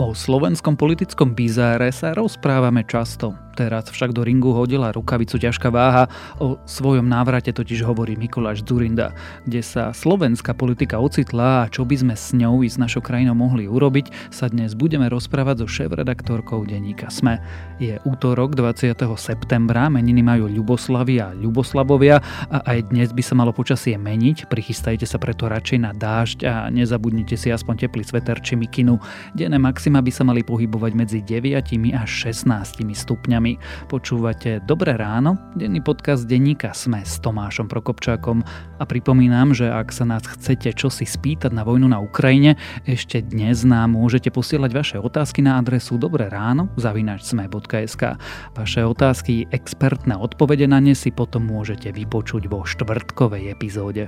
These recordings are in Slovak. O slovenskom politickom bizáre sa rozprávame často. Teraz však do ringu hodila rukavicu ťažká váha. O svojom návrate totiž hovorí Mikuláš Dzurinda, kde sa slovenská politika ocitla a čo by sme s ňou i s našou krajinou mohli urobiť, sa dnes budeme rozprávať so šéfredaktorkou denníka SME. Je útorok 20. septembra, meniny majú Ľuboslavy a Ľuboslavovia a aj dnes by sa malo počasie meniť, prichystajte sa preto radšej na dážď a nezabudnite si aspoň teplý sveter či mikinu. Denné maxima by sa mali pohybovať medzi 9 a 16 stupňami. Počúvate Dobré ráno, denný podcast denníka SME s Tomášom Prokopčákom a pripomínam, že ak sa nás chcete čosi spýtať na vojnu na Ukrajine, ešte dnes nám môžete posielať vaše otázky na adresu dobrerano@sme.sk. Vaše otázky, expertné odpovede na ne si potom môžete vypočuť vo štvrtkovej epizóde.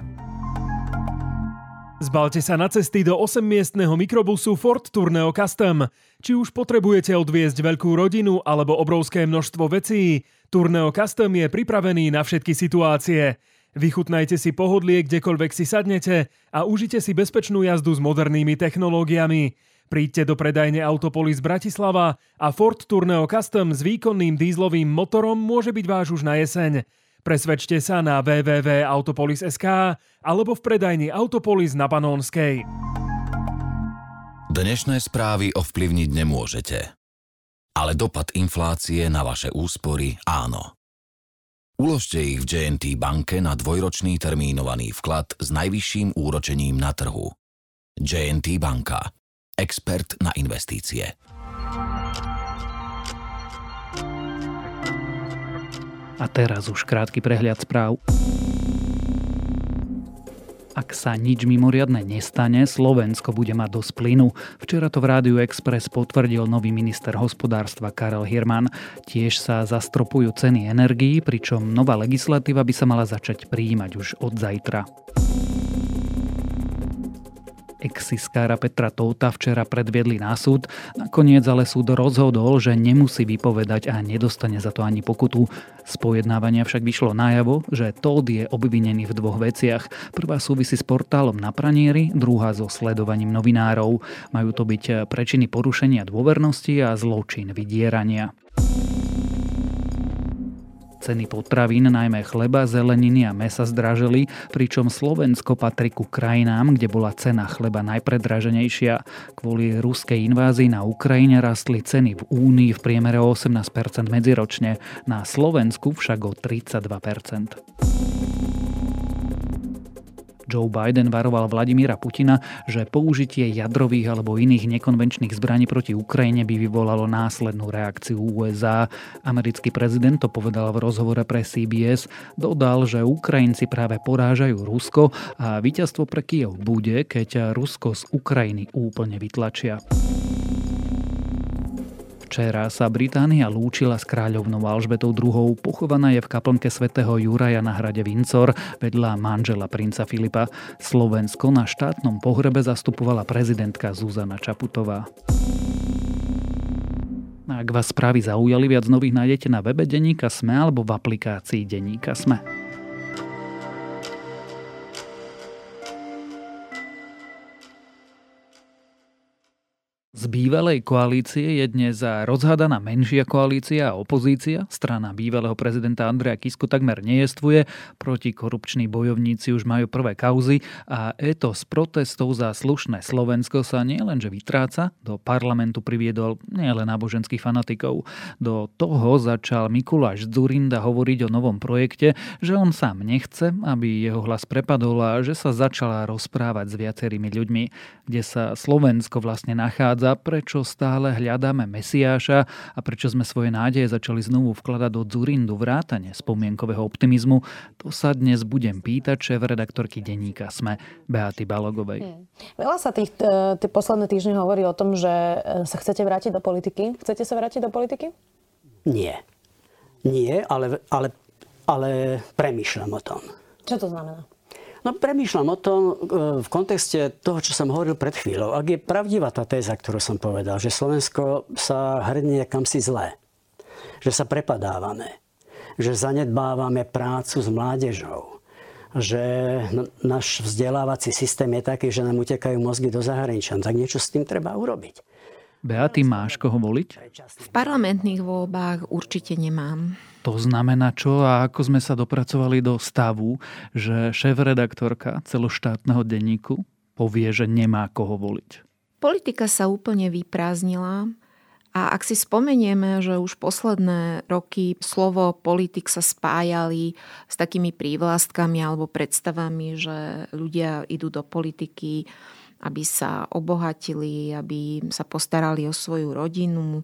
Zbalte sa na cesty do 8-miestneho mikrobusu Ford Tourneo Custom. Či už potrebujete odviesť veľkú rodinu alebo obrovské množstvo vecí, Tourneo Custom je pripravený na všetky situácie. Vychutnajte si pohodlie kdekoľvek si sadnete a užite si bezpečnú jazdu s modernými technológiami. Príďte do predajne Autopolis Bratislava a Ford Tourneo Custom s výkonným dízlovým motorom môže byť váš už na jeseň. Presvedčte sa na www.autopolis.sk alebo v predajni Autopolis na Panónskej. Dnešné správy ovplyvniť nemôžete. Ale dopad inflácie na vaše úspory áno. Uložte ich v JNT banke na dvojročný termínovaný vklad s najvyšším úročením na trhu. JNT banka. Expert na investície. A teraz už krátky prehľad správ. Ak sa nič mimoriadne nestane, Slovensko bude mať dosť plynu. Včera to v Rádiu Express potvrdil nový minister hospodárstva Karel Hirman. Tiež sa zastropujú ceny energií, pričom nová legislatíva by sa mala začať prijímať už od zajtra. Exiskára Petra Tóta včera predviedli na súd, nakoniec ale súd rozhodol, že nemusí vypovedať a nedostane za to ani pokutu. Z pojednávania však vyšlo najavo, že Tóth je obvinený v dvoch veciach. Prvá súvisí s portálom Na pranieri, druhá so sledovaním novinárov. Majú to byť prečiny porušenia dôvernosti a zločin vydierania. Ceny potravín, najmä chleba, zeleniny a mäsa zdražili, pričom Slovensko patrí ku krajinám, kde bola cena chleba najpredraženejšia. Kvôli ruskej invázii na Ukrajine rastli ceny v Únii v priemere o 18% medziročne, na Slovensku však o 32%. Joe Biden varoval Vladimíra Putina, že použitie jadrových alebo iných nekonvenčných zbraní proti Ukrajine by vyvolalo následnú reakciu USA. Americký prezident to povedal v rozhovore pre CBS. Dodal, že Ukrajinci práve porážajú Rusko a víťazstvo pre Kyjev bude, keď Rusko z Ukrajiny úplne vytlačia. Včera sa Británia lúčila s kráľovnou Alžbetou II. Pochovaná je v kaplnke svätého Juraja na hrade Windsor vedľa manžela princa Filipa. Slovensko na štátnom pohrebe zastupovala prezidentka Zuzana Čaputová. Ak vás správy zaujali, viac nových nájdete na webe denníka SME alebo v aplikácii denníka SME. Z bývalej koalície je dnes rozhádaná menšia koalícia a opozícia. Strana bývalého prezidenta Andrea Kisku takmer nejestvuje, protikorupční bojovníci už majú prvé kauzy a etos protestov za slušné Slovensko sa nielenže vytráca, do parlamentu priviedol nielen náboženských fanatikov. Do toho začal Mikuláš Dzurinda hovoriť o novom projekte, že on sám nechce, aby jeho hlas prepadol a že sa začala rozprávať s viacerými ľuďmi, kde sa Slovensko vlastne nachádza, prečo stále hľadáme Mesiáša a prečo sme svoje nádeje začali znovu vkladať do Dzurindu vrátane spomienkového optimizmu, to sa dnes budem pýtať šéfredaktorky denníka SME Beaty Balogovej. Veľa sa tých posledné týždne hovorí o tom, že sa chcete vrátiť do politiky. Chcete sa vrátiť do politiky? Nie. Nie, ale premýšľam o tom. Čo to znamená? No premýšľam o tom v kontexte toho, čo som hovoril pred chvíľou. Ak je pravdivá tá téza, ktorú som povedal, že Slovensko sa hrdne kamsi zlé, že sa prepadávame, že zanedbávame prácu s mládežou, že náš vzdelávací systém je taký, že nám utekajú mozgy do zahraničia, tak niečo s tým treba urobiť. Bea, ty máš koho voliť? V parlamentných voľbách určite nemám. To znamená čo a ako sme sa dopracovali do stavu, že šéf-redaktorka celoštátneho denníku povie, že nemá koho voliť? Politika sa úplne vyprázdnila a ak si spomenieme, že už posledné roky slovo politik sa spájali s takými prívlastkami alebo predstavami, že ľudia idú do politiky, aby sa obohatili, aby sa postarali o svoju rodinu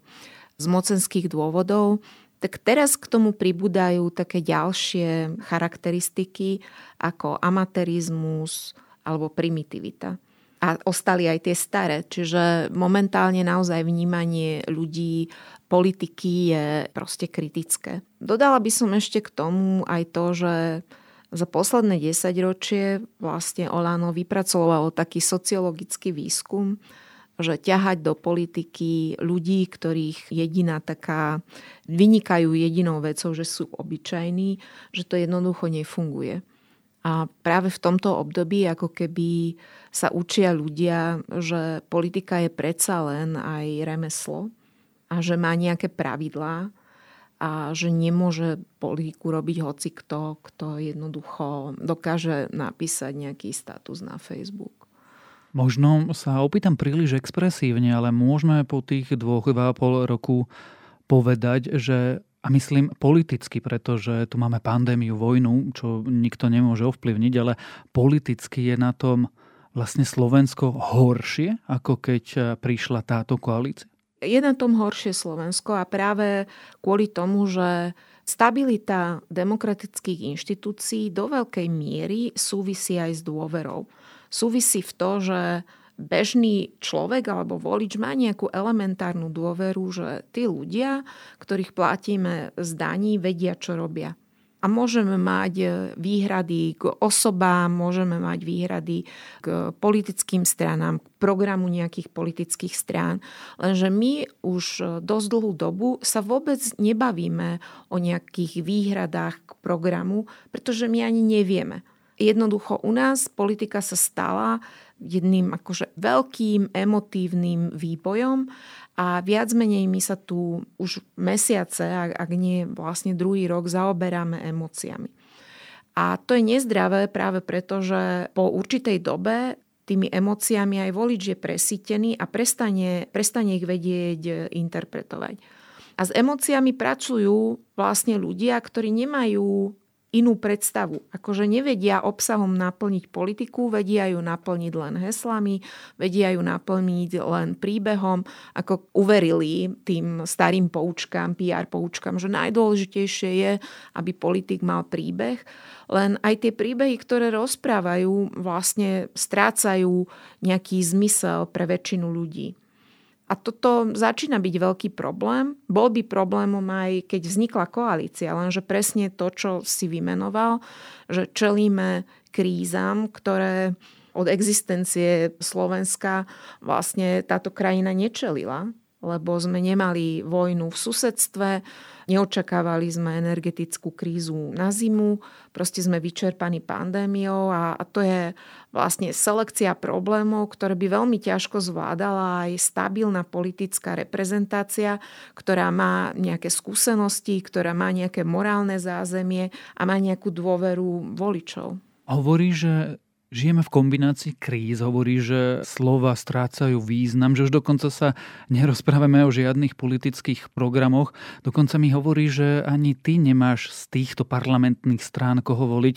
z mocenských dôvodov, tak teraz k tomu pribúdajú také ďalšie charakteristiky ako amatérizmus alebo primitivita. A ostali aj tie staré. Čiže momentálne naozaj vnímanie ľudí, politiky je proste kritické. Dodala by som ešte k tomu aj to, že za posledné 10 ročie vlastne Olano vypracovalo taký sociologický výskum, že ťahať do politiky ľudí, ktorých jediná taká vynikajú jedinou vecou, že sú obyčajní, že to jednoducho nefunguje. A práve v tomto období ako keby sa učia ľudia, že politika je predsa len aj remeslo a že má nejaké pravidlá a že nemôže politiku robiť hocikto, kto jednoducho dokáže napísať nejaký status na Facebook. Možno sa opýtam príliš expresívne, ale môžeme po tých 2,5 roku povedať, že, a myslím politicky, pretože tu máme pandémiu, vojnu, čo nikto nemôže ovplyvniť, ale politicky je na tom vlastne Slovensko horšie, ako keď prišla táto koalícia? Je na tom horšie Slovensko a práve kvôli tomu, že stabilita demokratických inštitúcií do veľkej miery súvisí aj s dôverou. Súvisí v to, že bežný človek alebo volič má nejakú elementárnu dôveru, že tí ľudia, ktorých platíme z daní, vedia, čo robia. A môžeme mať výhrady k osobám, môžeme mať výhrady k politickým stranám, k programu nejakých politických strán. Lenže my už dosť dlhú dobu sa vôbec nebavíme o nejakých výhradách k programu, pretože my ani nevieme. Jednoducho u nás politika sa stala jedným akože veľkým emotívnym výbojom a viac menej my sa tu už mesiace, ak nie vlastne druhý rok, zaoberáme emóciami. A to je nezdravé práve preto, že po určitej dobe tými emóciami aj volič je presýtený a prestane ich vedieť interpretovať. A s emóciami pracujú vlastne ľudia, ktorí nemajú inú predstavu. Akože nevedia obsahom naplniť politiku, vedia ju naplniť len heslami, vedia ju naplniť len príbehom, ako uverili tým starým poučkám, PR poučkám, že najdôležitejšie je, aby politik mal príbeh. Len aj tie príbehy, ktoré rozprávajú, vlastne strácajú nejaký zmysel pre väčšinu ľudí. A toto začína byť veľký problém. Bol by problémom aj, keď vznikla koalícia, lenže presne to, čo si vymenoval, že čelíme krízam, ktoré od existencie Slovenska vlastne táto krajina nečelila, lebo sme nemali vojnu v susedstve, neočakávali sme energetickú krízu na zimu, proste sme vyčerpaní pandémiou a to je vlastne selekcia problémov, ktoré by veľmi ťažko zvládala aj stabilná politická reprezentácia, ktorá má nejaké skúsenosti, ktorá má nejaké morálne zázemie a má nejakú dôveru voličov. Hovorí, že žijeme v kombinácii kríz, hovorí, že slova strácajú význam, že už dokonca sa nerozprávame o žiadnych politických programoch. Dokonca mi hovorí, že ani ty nemáš z týchto parlamentných strán koho voliť.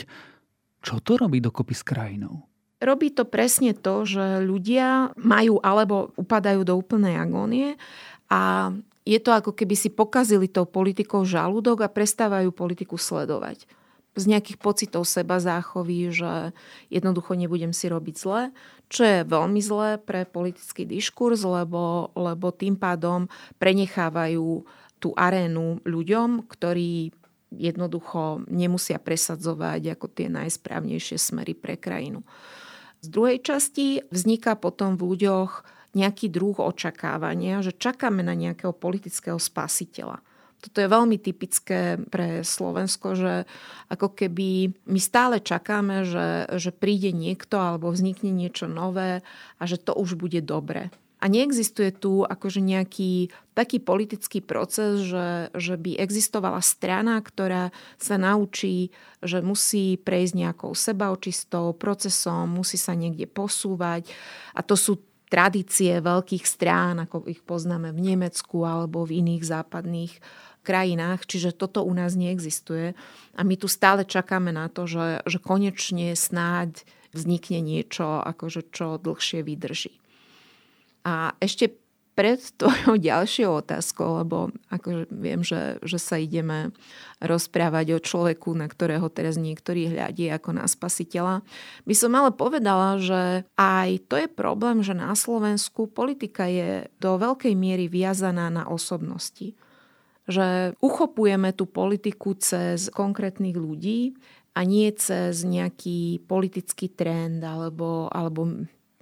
Čo to robí dokopy s krajinou? Robí to presne to, že ľudia majú alebo upadajú do úplnej agónie a je to ako keby si pokazili tou politikou žalúdok a prestávajú politiku sledovať. Z nejakých pocitov seba záchoví, že jednoducho nebudem si robiť zle, čo je veľmi zlé pre politický diskurs, lebo tým pádom prenechávajú tú arénu ľuďom, ktorí jednoducho nemusia presadzovať ako tie najsprávnejšie smery pre krajinu. Z druhej časti vzniká potom v ľuďoch nejaký druh očakávania, že čakáme na nejakého politického spasiteľa. Toto je veľmi typické pre Slovensko, že ako keby my stále čakáme, že príde niekto alebo vznikne niečo nové a že to už bude dobre. A neexistuje tu akože nejaký taký politický proces, že by existovala strana, ktorá sa naučí, že musí prejsť nejakou sebaočistou, procesom, musí sa niekde posúvať. A to sú tradície veľkých strán, ako ich poznáme v Nemecku alebo v iných západných krajinách, čiže toto u nás neexistuje a my tu stále čakáme na to, že konečne snáď vznikne niečo, akože čo dlhšie vydrží. A ešte pred tvojou ďalšou otázkou, lebo akože viem, že sa ideme rozprávať o človeku, na ktorého teraz niektorí hľadí ako na spasiteľa, by som ale povedala, že aj to je problém, že na Slovensku politika je do veľkej miery viazaná na osobnosti. Že uchopujeme tú politiku cez konkrétnych ľudí a nie cez nejaký politický trend alebo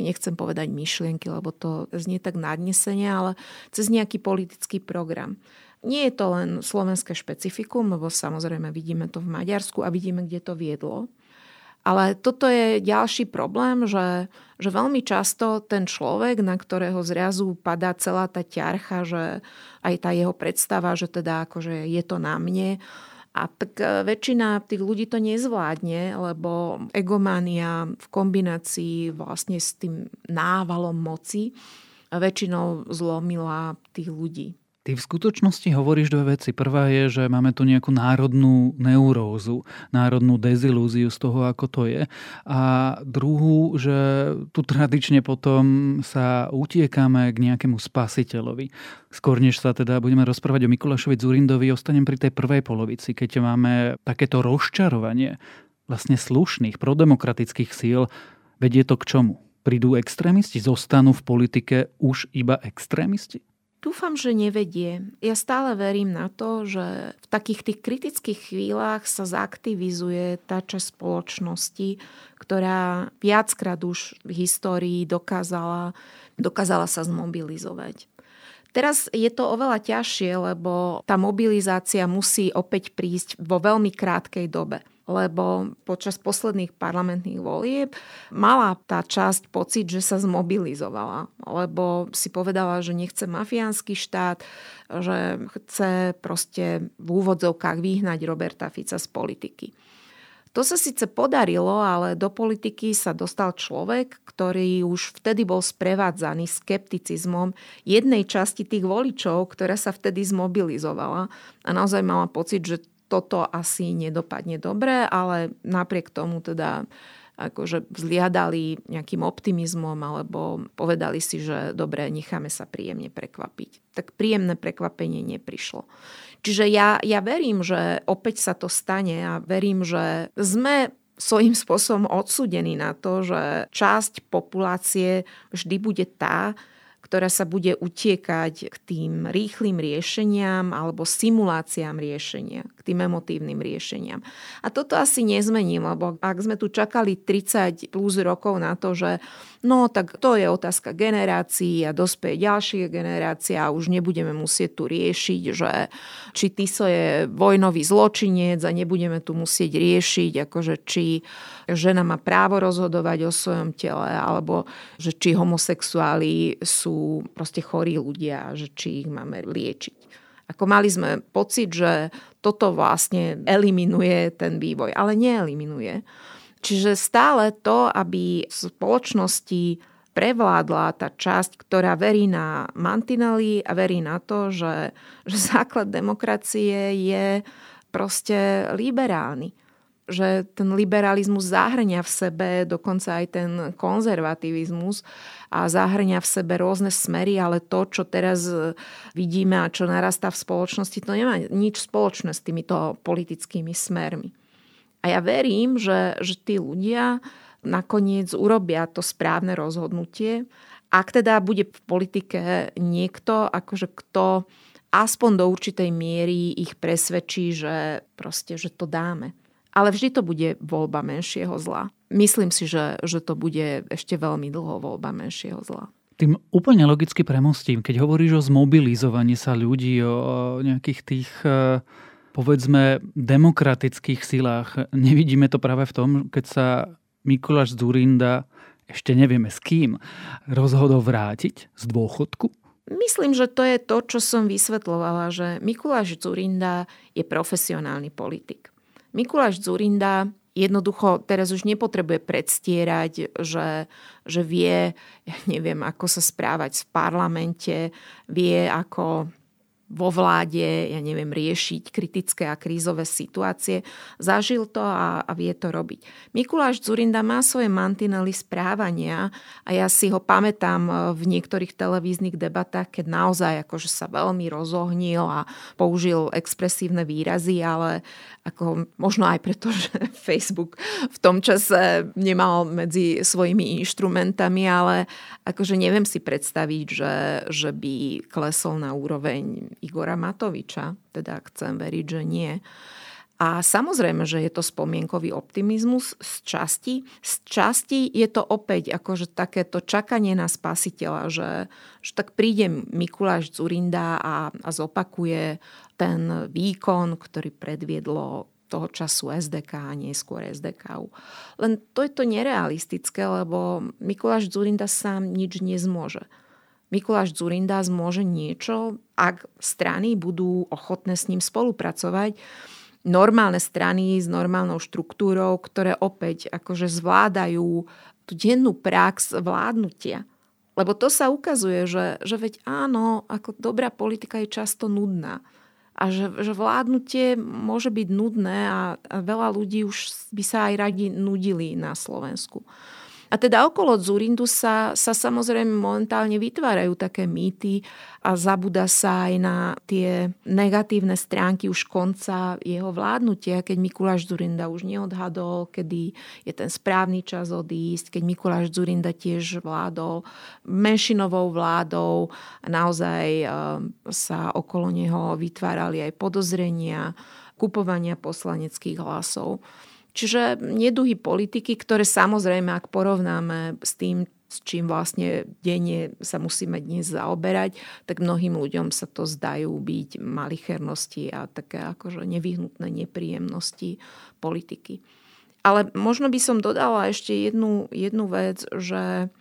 nechcem povedať myšlienky, lebo to znie tak nadnesenie, ale cez nejaký politický program. Nie je to len slovenské špecifikum, lebo samozrejme vidíme to v Maďarsku a vidíme, kde to viedlo. Ale toto je ďalší problém, že veľmi často ten človek, na ktorého zrazu padá celá tá ťarcha, že aj tá jeho predstava, že teda akože je to na mne. A tak väčšina tých ľudí to nezvládne, lebo egomania v kombinácii vlastne s tým návalom moci väčšinou zlomila tých ľudí. Ty v skutočnosti hovoríš dve veci. Prvá je, že máme tu nejakú národnú neurózu, národnú dezilúziu z toho, ako to je. A druhú, že tu tradične potom sa utiekame k nejakému spasiteľovi. Skôr než sa teda budeme rozprávať o Mikulášovi Dzurindovi, ostanem pri tej prvej polovici, keď máme takéto rozčarovanie vlastne slušných, prodemokratických síl. Vedie to k čomu? Prídu extrémisti? Zostanú v politike už iba extrémisti? Dúfam, že nevedie. Ja stále verím na to, že v takých tých kritických chvíľach sa zaktivizuje tá časť spoločnosti, ktorá viackrát už v histórii dokázala sa zmobilizovať. Teraz je to oveľa ťažšie, lebo tá mobilizácia musí opäť prísť vo veľmi krátkej dobe. Lebo počas posledných parlamentných volieb mala tá časť pocit, že sa zmobilizovala, lebo si povedala, že nechce mafiánsky štát, že chce proste v úvodzovkách vyhnať Roberta Fica z politiky. To sa síce podarilo, ale do politiky sa dostal človek, ktorý už vtedy bol sprevádzaný skepticizmom jednej časti tých voličov, ktorá sa vtedy zmobilizovala a naozaj mala pocit, že toto asi nedopadne dobre, ale napriek tomu teda akože vzliadali nejakým optimizmom alebo povedali si, že dobre, necháme sa príjemne prekvapiť. Tak príjemné prekvapenie neprišlo. Čiže ja verím, že opäť sa to stane a verím, že sme svojím spôsobom odsúdení na to, že časť populácie vždy bude tá, ktorá sa bude utiekať k tým rýchlym riešeniam alebo simuláciám riešenia, k tým emotívnym riešeniam. A toto asi nezmením, lebo ak sme tu čakali 30 plus rokov na to, že no tak to je otázka generácií a dospeje ďalšie generácie a už nebudeme musieť tu riešiť, že či Tiso je vojnový zločinec a nebudeme tu musieť riešiť, akože či žena má právo rozhodovať o svojom tele alebo že či homosexuáli sú proste chorí ľudia, že či ich máme liečiť. Ako mali sme pocit, že toto vlastne eliminuje ten vývoj, ale neeliminuje. Čiže stále to, aby v spoločnosti prevládla tá časť, ktorá verí na mantinely a verí na to, že základ demokracie je proste liberálny. Že ten liberalizmus zahrňa v sebe dokonca aj ten konzervativizmus a zahrňa v sebe rôzne smery, ale to, čo teraz vidíme a čo narastá v spoločnosti, to nemá nič spoločné s týmito politickými smermi. A ja verím, že tí ľudia nakoniec urobia to správne rozhodnutie, ak teda bude v politike niekto, akože kto aspoň do určitej miery ich presvedčí, že proste, že to dáme. Ale vždy to bude voľba menšieho zla. Myslím si, že to bude ešte veľmi dlho voľba menšieho zla. Tým úplne logicky premostím, keď hovoríš o zmobilizovaní sa ľudí, o nejakých tých, povedzme, demokratických silách. Nevidíme to práve v tom, keď sa Mikuláš Dzurinda ešte nevieme s kým, rozhodol vrátiť z dôchodku? Myslím, že to je to, čo som vysvetľovala, že Mikuláš Dzurinda je profesionálny politik. Mikuláš Dzurinda jednoducho teraz už nepotrebuje predstierať, že vie, ja neviem, ako sa správať v parlamente, vie, ako vo vláde, ja neviem, riešiť kritické a krízové situácie. Zažil to a vie to robiť. Mikuláš Dzurinda má svoje mantinely správania a ja si ho pamätám v niektorých televíznych debatách, keď naozaj akože sa veľmi rozohnil a použil expresívne výrazy, ale ako, možno aj preto, že Facebook v tom čase nemal medzi svojimi inštrumentami, ale akože neviem si predstaviť, že by klesol na úroveň Igora Matoviča, teda chcem veriť, že nie. A samozrejme, že je to spomienkový optimizmus z časti. Z časti je to opäť akože takéto čakanie na spasiteľa, že tak príde Mikuláš Dzurinda a zopakuje ten výkon, ktorý predviedlo toho času SDK a neskôr SDK. Len to je to nerealistické, lebo Mikuláš Dzurinda sám nič nezmôže. Mikuláš Dzurinda zmôže niečo, ak strany budú ochotné s ním spolupracovať. Normálne strany s normálnou štruktúrou, ktoré opäť akože zvládajú tú dennú prax vládnutia. Lebo to sa ukazuje, že veď áno, ako dobrá politika je často nudná. A že vládnutie môže byť nudné a veľa ľudí už by sa aj radi nudili na Slovensku. A teda okolo Dzurindu sa samozrejme momentálne vytvárajú také mýty a zabúda sa aj na tie negatívne stránky už konca jeho vládnutia, keď Mikuláš Dzurinda už neodhadol, kedy je ten správny čas odísť, keď Mikuláš Dzurinda tiež vládol menšinovou vládou a naozaj sa okolo neho vytvárali aj podozrenia, kupovania poslaneckých hlasov. Čiže neduhy politiky, ktoré samozrejme, ak porovnáme s tým, s čím vlastne denne sa musíme dnes zaoberať, tak mnohým ľuďom sa to zdajú byť malichernosti a také akože nevyhnutné nepríjemnosti politiky. Ale možno by som dodala ešte jednu vec, že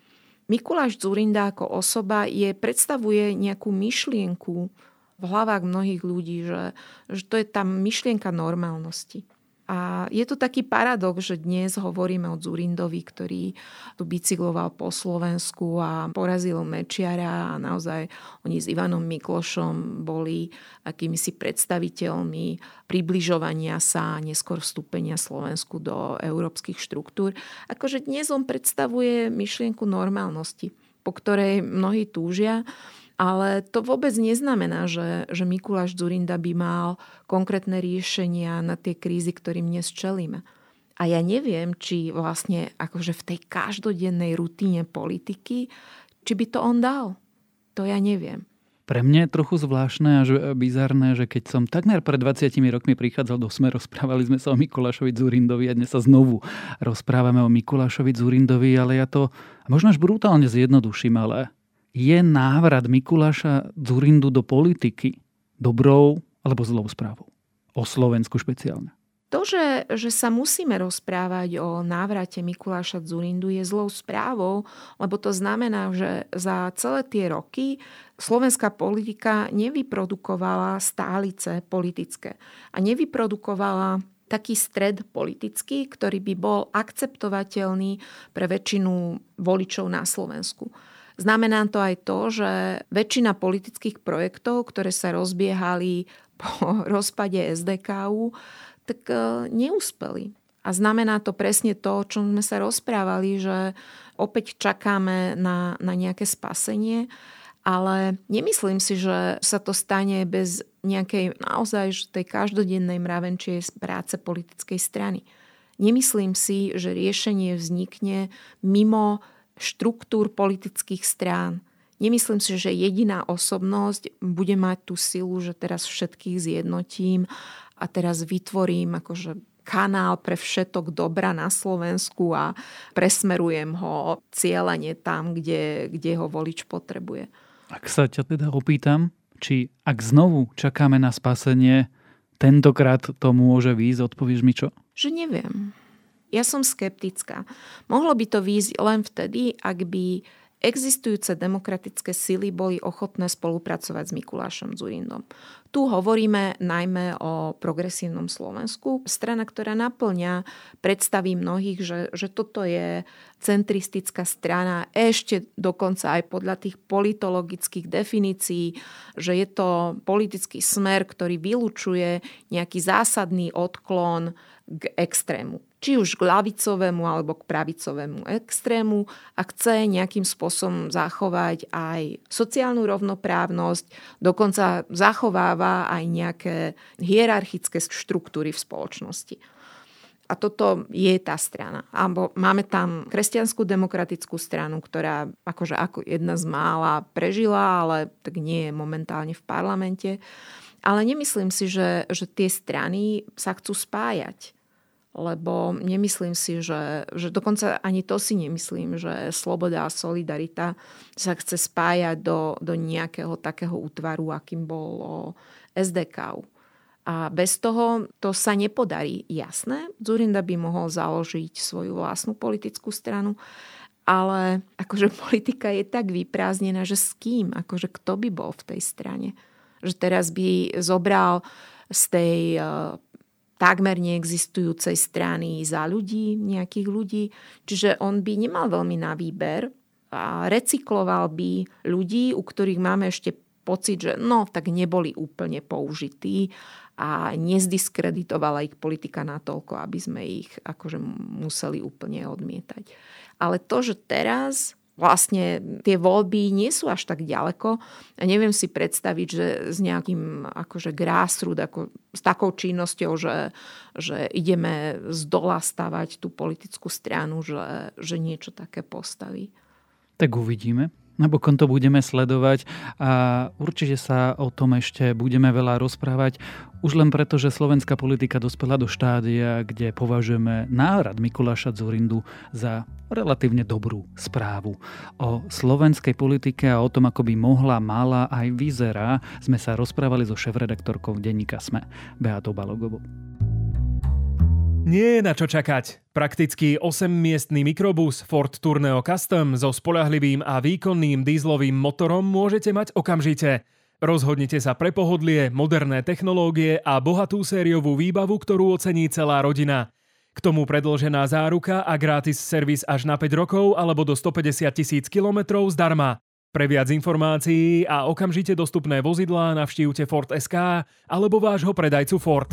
Mikuláš Dzurinda ako osoba predstavuje nejakú myšlienku v hlavách mnohých ľudí, že to je tá myšlienka normálnosti. A je to taký paradox, že dnes hovoríme o Dzurindovi, ktorý tu bicykloval po Slovensku a porazil Mečiara a naozaj oni s Ivanom Miklošom boli akýmisi predstaviteľmi približovania sa a neskôr vstúpenia Slovensku do európskych štruktúr. Akože dnes on predstavuje myšlienku normálnosti, po ktorej mnohí túžia. Ale to vôbec neznamená, že Mikuláš Dzurinda by mal konkrétne riešenia na tie krízy, ktorým dnes čelíme. A ja neviem, či vlastne akože v tej každodennej rutine politiky, či by to on dal. To ja neviem. Pre mňa je trochu zvláštne a bizarné, že keď som takmer pred 20 rokmi prichádzal do SME, rozprávali sme sa o Mikulášovi Dzurindovi a dnes sa znovu rozprávame o Mikulášovi Dzurindovi, ale ja to možno až brutálne zjednoduším, ale... Je návrat Mikuláša Dzurindu do politiky dobrou alebo zlou správou? O Slovensku špeciálne. To, že sa musíme rozprávať o návrate Mikuláša Dzurindu je zlou správou, lebo to znamená, že za celé tie roky slovenská politika nevyprodukovala stálice politické a nevyprodukovala taký stred politický, ktorý by bol akceptovateľný pre väčšinu voličov na Slovensku. Znamená to aj to, že väčšina politických projektov, ktoré sa rozbiehali po rozpade SDKU, tak neúspeli. A znamená to presne to, o čom sme sa rozprávali, že opäť čakáme na nejaké spasenie, ale nemyslím si, že sa to stane bez nejakej naozaj tej každodennej mravenčej práce politickej strany. Nemyslím si, že riešenie vznikne mimo štruktúr politických strán. Nemyslím si, že jediná osobnosť bude mať tú silu, že teraz všetkých zjednotím a teraz vytvorím akože kanál pre všetok dobra na Slovensku a presmerujem ho cieľane tam, kde ho volič potrebuje. Ak sa ťa teda opýtam, či ak znovu čakáme na spasenie, tentokrát to môže výjsť, odpovieš mi čo? Že neviem. Ja som skeptická. Mohlo by to výjsť len vtedy, ak by existujúce demokratické sily boli ochotné spolupracovať s Mikulášom Dzurindom. Tu hovoríme najmä o progresívnom Slovensku. Strana, ktorá naplňa predstavy mnohých, že toto je centristická strana, ešte dokonca aj podľa tých politologických definícií, že je to politický smer, ktorý vylučuje nejaký zásadný odklon k extrému. Či už k ľavicovému alebo k pravicovému extrému, a chce nejakým spôsobom zachovať aj sociálnu rovnoprávnosť, dokonca zachováva aj nejaké hierarchické štruktúry v spoločnosti. A toto je tá strana. Alebo máme tam kresťanskú demokratickú stranu, ktorá akože ako jedna z mála prežila, ale tak nie je momentálne v parlamente. Ale nemyslím si, že tie strany sa chcú spájať. Lebo nemyslím si, že dokonca ani to si nemyslím, že Sloboda a Solidarita sa chce spájať do nejakého takého útvaru, akým bolo SDK. A bez toho to sa nepodarí. Jasné, Dzurinda by mohol založiť svoju vlastnú politickú stranu, ale akože politika je tak vyprázdnená, že s kým? Akože kto by bol v tej strane? Že teraz by zobral z tej takmer neexistujúcej strany Za ľudí, nejakých ľudí. Čiže on by nemal veľmi na výber a recykloval by ľudí, u ktorých máme ešte pocit, že no, tak neboli úplne použití a nezdiskreditovala ich politika natoľko, aby sme ich akože museli úplne odmietať. Ale to, že teraz vlastne tie voľby nie sú až tak ďaleko. A neviem si predstaviť, že s nejakým akože grassroots, ako, s takou činnosťou, že ideme z dola stavať tú politickú stranu, že niečo také postaví. Tak uvidíme. Napokon to budeme sledovať a určite sa o tom ešte budeme veľa rozprávať. Už len preto, že slovenská politika dospela do štádia, kde považujeme návrat Mikuláša Dzurindu za relatívne dobrú správu. O slovenskej politike a o tom, ako by mohla, mala aj vyzerá, sme sa rozprávali so šéfredaktorkou denníka SME, Beatou Balogovou. Nie je na čo čakať. Prakticky 8-miestny mikrobus Ford Tourneo Custom so spoľahlivým a výkonným dízlovým motorom môžete mať okamžite. Rozhodnite sa pre pohodlie, moderné technológie a bohatú sériovú výbavu, ktorú ocení celá rodina. K tomu predĺžená záruka a gratis servis až na 5 rokov alebo do 150 000 kilometrov zdarma. Pre viac informácií a okamžite dostupné vozidlá navštívte Ford.sk alebo vášho predajcu Ford.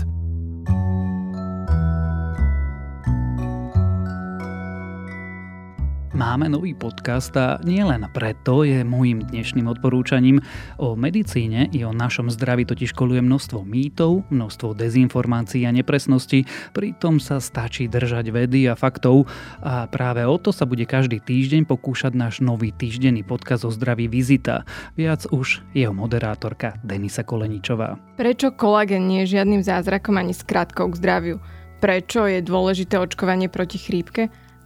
Máme nový podcast a nielen preto je môjim dnešným odporúčaním. O medicíne i o našom zdraví totiž koluje množstvo mýtov, množstvo dezinformácií a nepresností, pritom sa stačí držať vedy a faktov. A práve o to sa bude každý týždeň pokúšať náš nový týždenný podcast o zdraví Vizita. Viac už jeho moderátorka Denisa Koleničová. Prečo kolagén nie je žiadnym zázrakom ani skratkou k zdraviu? Prečo je dôležité očkovanie proti chrípke?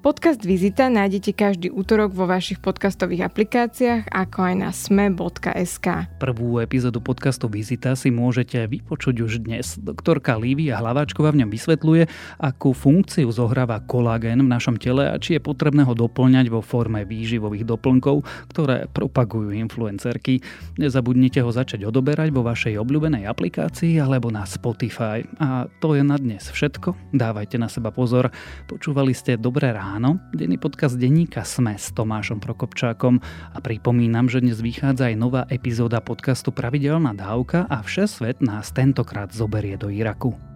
Podcast Vizita nájdete každý útorok vo vašich podcastových aplikáciách, ako aj na sme.sk. Prvú epizódu podcastu Vizita si môžete vypočuť už dnes. Doktorka Lívia Hlaváčková v ňom vysvetľuje, akú funkciu zohráva kolagén v našom tele a či je potrebné ho dopĺňať vo forme výživových doplnkov, ktoré propagujú influencerky. Nezabudnite ho začať odoberať vo vašej obľúbenej aplikácii alebo na Spotify. A to je na dnes všetko. Dávajte na seba pozor. Počúvali ste Dobré ráno. Áno, denný podcast denníka SME s Tomášom Prokopčákom a pripomínam, že dnes vychádza aj nová epizóda podcastu Pravidelná dávka a Všesvet nás tentokrát zoberie do Iraku.